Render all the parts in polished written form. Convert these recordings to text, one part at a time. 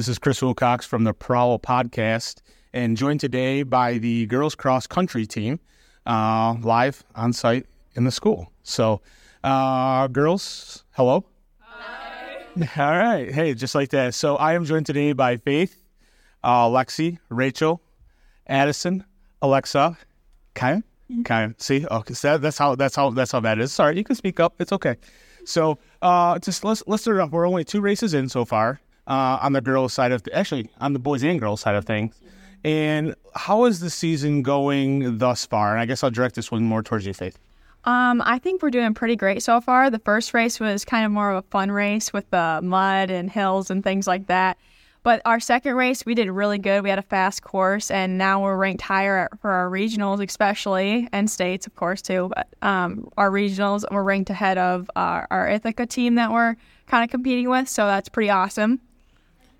This is Chris Wilcox from the Prowl Podcast, and joined today by the girls cross country team, live on site in the school. So, girls, hello. Hi. All right. Hey, just like that. So I am joined today by Faith, Lexi, Rachel, Addison, Alexa, Kaya. Kind of see, okay. So that's how bad it is. Sorry, you can speak up. It's okay. So just let's start off. We're only two races in so far on the girls' side of actually on the boys and girls' side of things. And how is the season going thus far? And I guess I'll direct this one more towards you, Faith. I think we're doing pretty great so far. The first race was kind of more of a fun race with the mud and hills and things like that. But our second race, we did really good. We had a fast course, and now we're ranked higher for our regionals especially, and states, of course, too. But our regionals, we're ranked ahead of our Ithaca team that we're kind of competing with, so that's pretty awesome.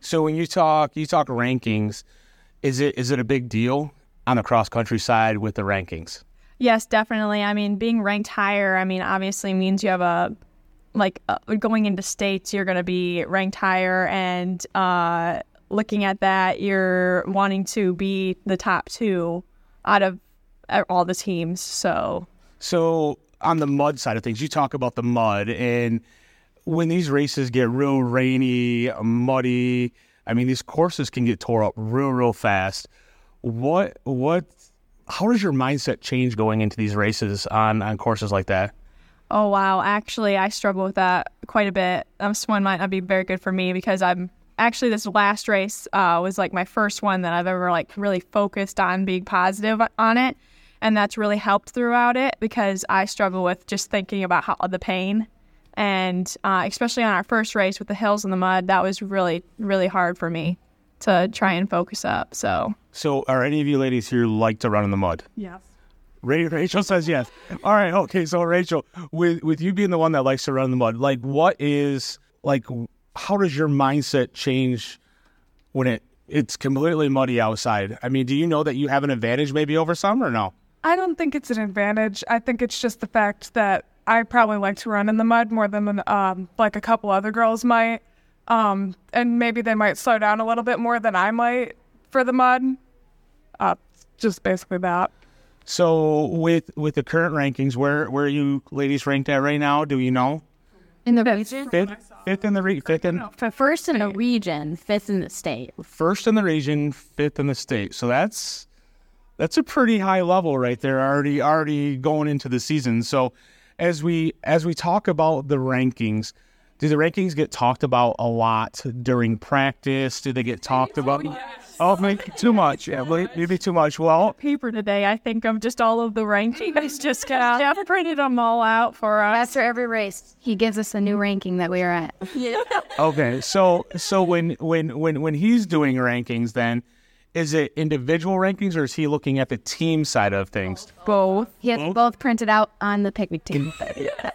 So when you talk rankings, is it a big deal on the cross-country side with the rankings? Yes, definitely. I mean, being ranked higher, I mean, obviously means you have a – like going into states, you're going to be ranked higher, and looking at that, you're wanting to be the top two out of all the teams. So on the mud side of things, you talk about the mud, and when these races get real rainy, muddy, I mean, these courses can get tore up real fast. How does your mindset change going into these races on courses like that? Oh, wow. Actually, I struggle with that quite a bit. This one might not be very good for me because this last race was like my first one that I've ever like really focused on being positive on it. And that's really helped throughout it because I struggle with just thinking about the pain. And especially on our first race with the hills and the mud, that was really, really hard for me to try and focus up. So are any of you ladies here like to run in the mud? Yes. Rachel says yes. All right, okay. So Rachel, with you being the one that likes to run in the mud, like how does your mindset change when it's completely muddy outside? I mean, do you know that you have an advantage maybe over some or no? I don't think it's an advantage. I think it's just the fact that I probably like to run in the mud more than like a couple other girls might, and maybe they might slow down a little bit more than I might for the mud. Just basically that. So with the current rankings, where are you ladies ranked at right now? Do you know? In the region? Fifth in the region. First in the region, fifth in the state. First in the region, fifth in the state. So that's a pretty high level right there, already going into the season. So as we talk about the rankings, do the rankings get talked about a lot during practice? Do they get talked about? Yes. Oh, maybe too much. Yeah, maybe too much. Well, paper today, I think of just all of the rankings. Just Jeff printed them all out for us. After every race, he gives us a new ranking that we are at. Yeah. Okay, so when he's doing rankings, then is it individual rankings or is he looking at the team side of things? Both. He has both printed out on the picnic table. Yeah.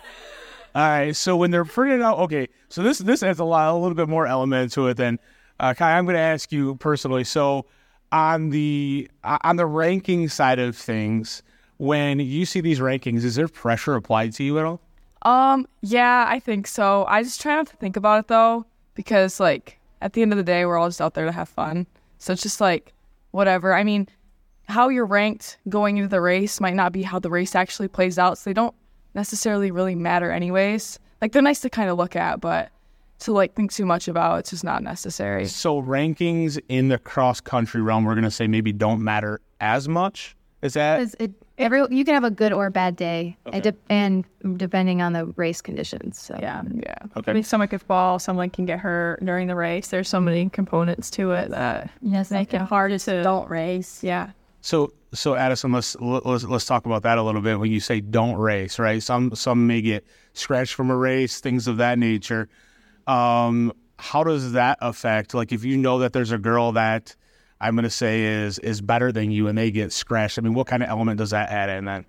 All right, so when they're printed out, okay, so this adds a little bit more element to it than, Kai, I'm going to ask you personally. So on the ranking side of things, when you see these rankings, is there pressure applied to you at all? Yeah, I think so. I just try not to think about it, though, because, like, at the end of the day, we're all just out there to have fun. So it's just, like, whatever. I mean, how you're ranked going into the race might not be how the race actually plays out, so they don't necessarily really matter anyways. Like, they're nice to kind of look at, but to like think too much about, it's just not necessary. So rankings in the cross country realm, we're going to say maybe don't matter as much. Is that you can have a good or bad day, okay, and depending on the race conditions. So yeah, okay. I mean, someone could fall, someone can get hurt during the race. There's so many components to it that make it harder to don't race. Yeah. So Addison, let's talk about that a little bit. When you say don't race, right? Some may get scratched from a race, things of that nature. How does that affect? Like, if you know that there's a girl that I'm going to say is better than you, and they get scratched. I mean, what kind of element does that add in then?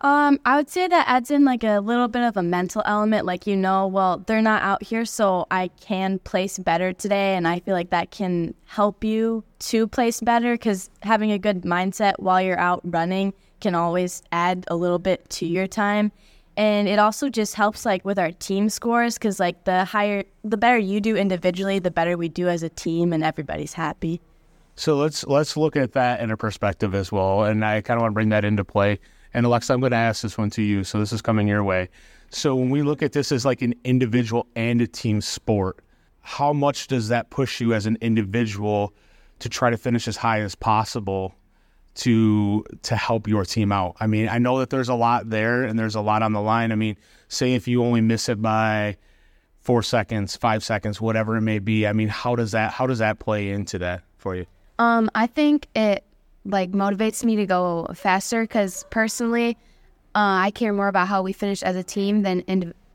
I would say that adds in like a little bit of a mental element. Like, well, they're not out here, so I can place better today. And I feel like that can help you to place better because having a good mindset while you're out running can always add a little bit to your time. And it also just helps like with our team scores, because like the better you do individually, the better we do as a team, and everybody's happy. So let's look at that in a perspective as well. And I kind of want to bring that into play. And Alexa, I'm going to ask this one to you. So this is coming your way. So when we look at this as like an individual and a team sport, how much does that push you as an individual to try to finish as high as possible to help your team out? I mean, I know that there's a lot there and there's a lot on the line. I mean, say if you only miss it by 4 seconds, 5 seconds, whatever it may be. I mean, how does that play into that for you? I think it like motivates me to go faster, because personally, I care more about how we finish as a team than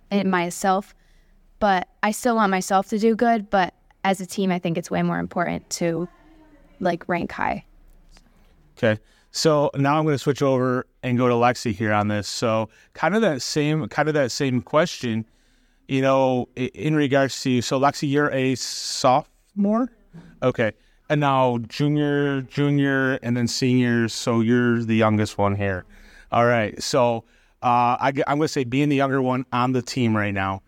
in myself. But I still want myself to do good. But as a team, I think it's way more important to like rank high. Okay, so now I'm going to switch over and go to Lexi here on this. So kind of that same question, you know, in regards to, so Lexi, you're a sophomore? Okay, and now junior, and then seniors, so you're the youngest one here. All right, so I'm going to say being the younger one on the team right now,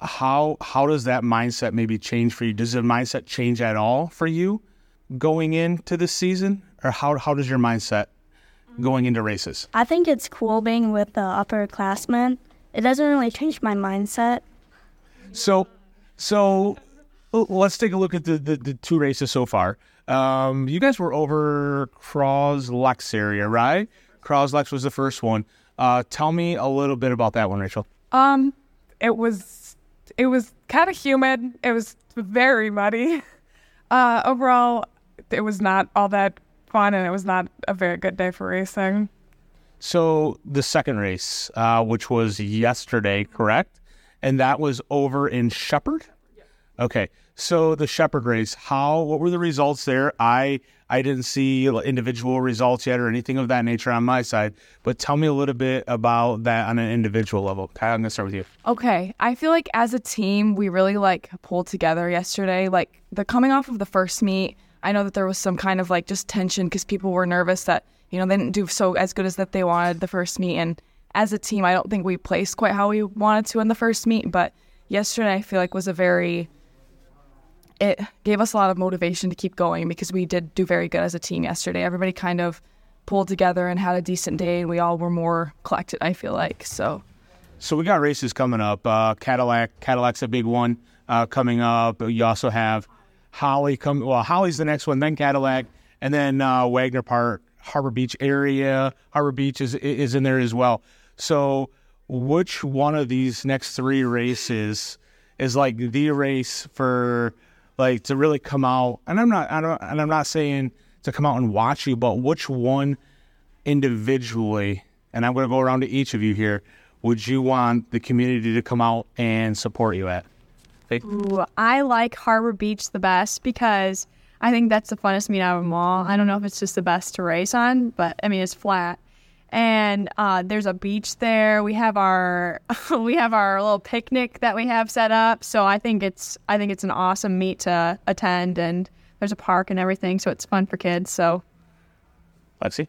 how does that mindset maybe change for you? Does the mindset change at all for you going into this season? Or how does your mindset going into races? I think it's cool being with the upperclassmen. It doesn't really change my mindset. So let's take a look at the two races so far. You guys were over Cross-Lex area, right? Cross-Lex was the first one. Tell me a little bit about that one, Rachel. It was kind of humid. It was very muddy. Overall, it was not all that fun, and it was not a very good day for racing. So the second race, which was yesterday, correct? And that was over in Shepherd? Yeah. Okay. So the Shepherd race, what were the results there? I didn't see individual results yet or anything of that nature on my side, but tell me a little bit about that on an individual level. Kyle, I'm going to start with you. Okay. I feel like as a team, we really like pulled together yesterday. Like the coming off of the first meet, I know that there was some kind of like just tension because people were nervous that, you know, they didn't do so as good as that they wanted the first meet. And as a team, I don't think we placed quite how we wanted to in the first meet. But yesterday, I feel like was it gave us a lot of motivation to keep going, because we did do very good as a team yesterday. Everybody kind of pulled together and had a decent day, and we all were more collected, I feel like. So we got races coming up. Cadillac's a big one coming up. You also have Holly Holly's the next one, then Cadillac, and then Wagner Park, Harbor Beach area. Harbor Beach is in there as well. So which one of these next three races is like the race for like to really come out? And I'm not saying to come out and watch you, but which one individually, and I'm going to go around to each of you here, would you want the community to come out and support you at? Ooh, I like Harbor Beach the best, because I think that's the funnest meet out of them all. I don't know if it's just the best to race on, but I mean it's flat, and there's a beach there. We have our little picnic that we have set up, so I think it's an awesome meet to attend, and there's a park and everything, so it's fun for kids. So, Lexi,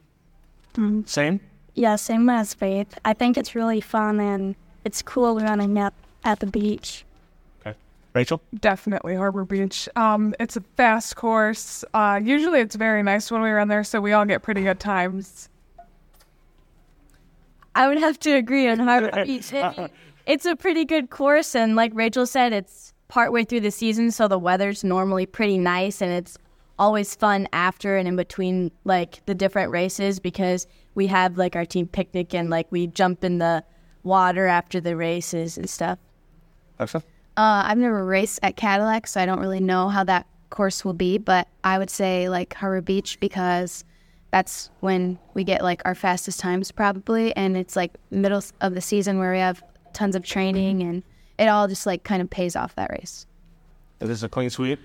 same. Yeah, same as Faith. I think it's really fun and it's cool running up at the beach. Rachel? Definitely Harbor Beach. It's a fast course. Usually it's very nice when we run there, so we all get pretty good times. I would have to agree on Harbor Beach. It's a pretty good course, and like Rachel said, it's partway through the season, so the weather's normally pretty nice, and it's always fun after and in between like the different races, because we have like our team picnic and like we jump in the water after the races and stuff. Excellent. I've never raced at Cadillac, so I don't really know how that course will be, but I would say like Harbor Beach, because that's when we get like our fastest times probably, and it's like middle of the season where we have tons of training, and it all just like kind of pays off that race. Is this a clean sweep?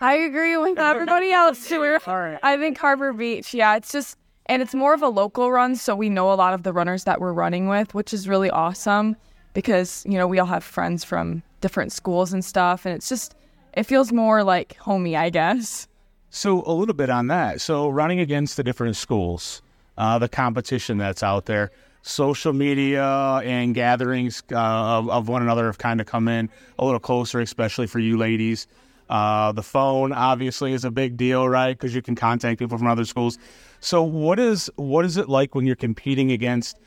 I agree with everybody else. Right. I think Harbor Beach, yeah, it's just, and it's more of a local run, so we know a lot of the runners that we're running with, which is really awesome, because, you know, we all have friends from different schools and stuff, and it's just, it feels more like homey, I guess. So a little bit on that. So running against the different schools, the competition that's out there, social media and gatherings of one another have kind of come in a little closer, especially for you ladies. The phone obviously is a big deal, right? Because you can contact people from other schools. So what is it like when you're competing against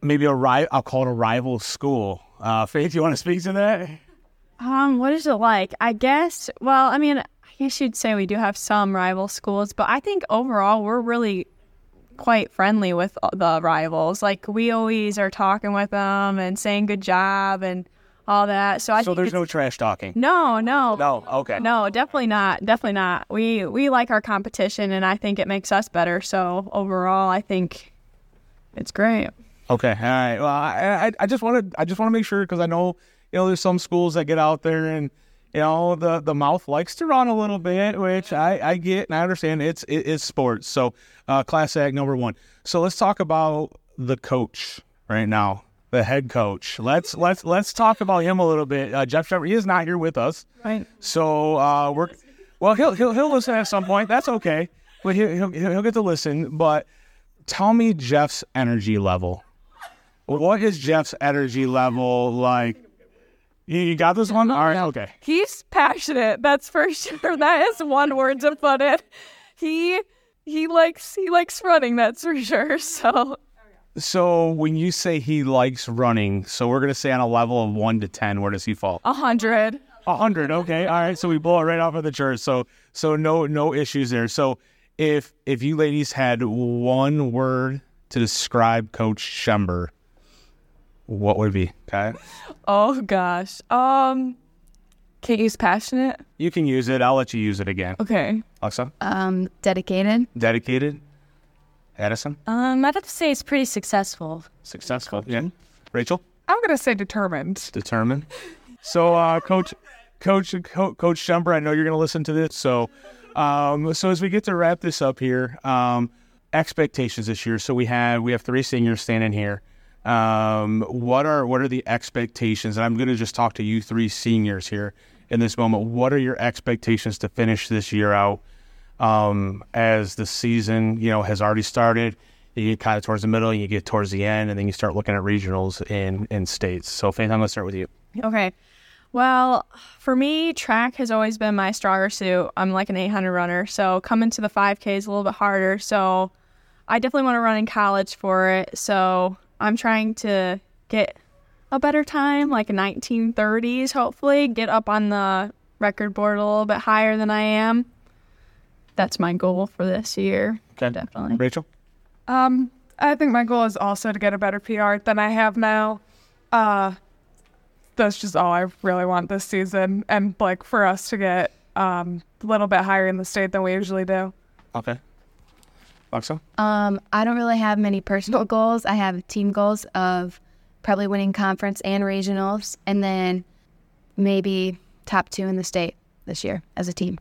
maybe I'll call it a rival school? Faith, you want to speak to that? What is it like? I guess you'd say we do have some rival schools, but I think overall we're really quite friendly with the rivals. Like, we always are talking with them and saying good job and all that. So there's no trash talking? No. Okay. No, definitely not. We like our competition, and I think it makes us better. So overall, I think it's great. Okay. All right. Well, I just want to make sure, because I know, there's some schools that get out there and, the mouth likes to run a little bit, which I get and I understand. It's sports. So class act number one. So let's talk about the coach right now, the head coach. Let's talk about him a little bit. Jeff Shriver, he is not here with us. Right. So he'll listen at some point. That's okay. But he'll get to listen. But tell me Jeff's energy level. What is Jeff's energy level like? You got this one? All right, okay. He's passionate, that's for sure. That is one word to put it. He likes running, that's for sure. So when you say he likes running, so we're going to say on a level of 1 to 10, where does he fall? 100. 100, okay. All right, so we blow it right off of the chart. So no issues there. So if you ladies had one word to describe Coach Shember, what would it be? Okay. Oh, gosh. Can't use passionate. You can use it. I'll let you use it again. Okay. Alexa? Dedicated. Dedicated. Addison? I'd have to say it's pretty successful. Successful, coaching. Yeah. Rachel? I'm going to say determined. Determined. So, Coach Shember, I know you're going to listen to this. So, as we get to wrap this up here, expectations this year. So, we have three seniors standing here. What are the expectations? And I'm going to just talk to you three seniors here in this moment. What are your expectations to finish this year out, as the season, has already started? You get kind of towards the middle, and you get towards the end, and then you start looking at regionals in states. So, Faith, I'm going to start with you. Okay. Well, for me, track has always been my stronger suit. I'm like an 800 runner, so coming to the 5K is a little bit harder. So I definitely want to run in college for it. So I'm trying to get a better time, like a 1930s, hopefully, get up on the record board a little bit higher than I am. That's my goal for this year, okay. Definitely. Rachel? I think my goal is also to get a better PR than I have now. That's just all I really want this season, and for us to get a little bit higher in the state than we usually do. Okay. Alexa? I don't really have many personal goals. I have team goals of probably winning conference and regionals, and then maybe top 2 in the state this year as a team.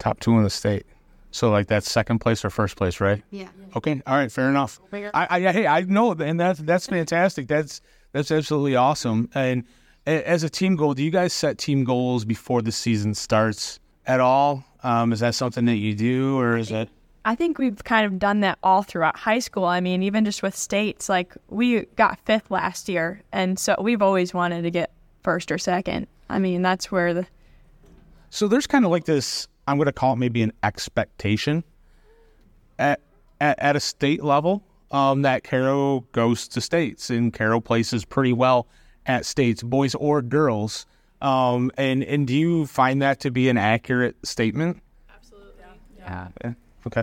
Top 2 in the state. So, that's second place or first place, right? Yeah. Okay. All right. Fair enough. I know, and that's fantastic. That's absolutely awesome. And as a team goal, do you guys set team goals before the season starts at all? Is that something that you do, or is it? I think we've kind of done that all throughout high school. I mean, even just with states, we got 5th last year, and so we've always wanted to get 1st or 2nd. I mean, that's where the... So there's kind of this, I'm going to call it maybe an expectation at a state level, that Caro goes to states, and Caro places pretty well at states, boys or girls. And do you find that to be an accurate statement? Absolutely. Yeah. Okay.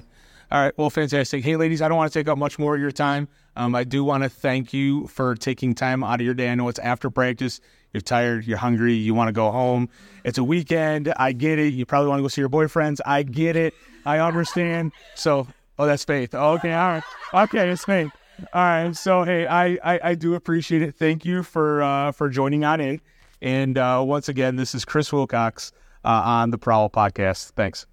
All right. Well, fantastic. Hey, ladies, I don't want to take up much more of your time. I do want to thank you for taking time out of your day. I know it's after practice. You're tired. You're hungry. You want to go home. It's a weekend. I get it. You probably want to go see your boyfriends. I get it. I understand. So, that's Faith. Okay. All right. Okay. It's Faith. All right. So, hey, I do appreciate it. Thank you for joining on in. And once again, this is Chris Wilcox on the Prowl Podcast. Thanks.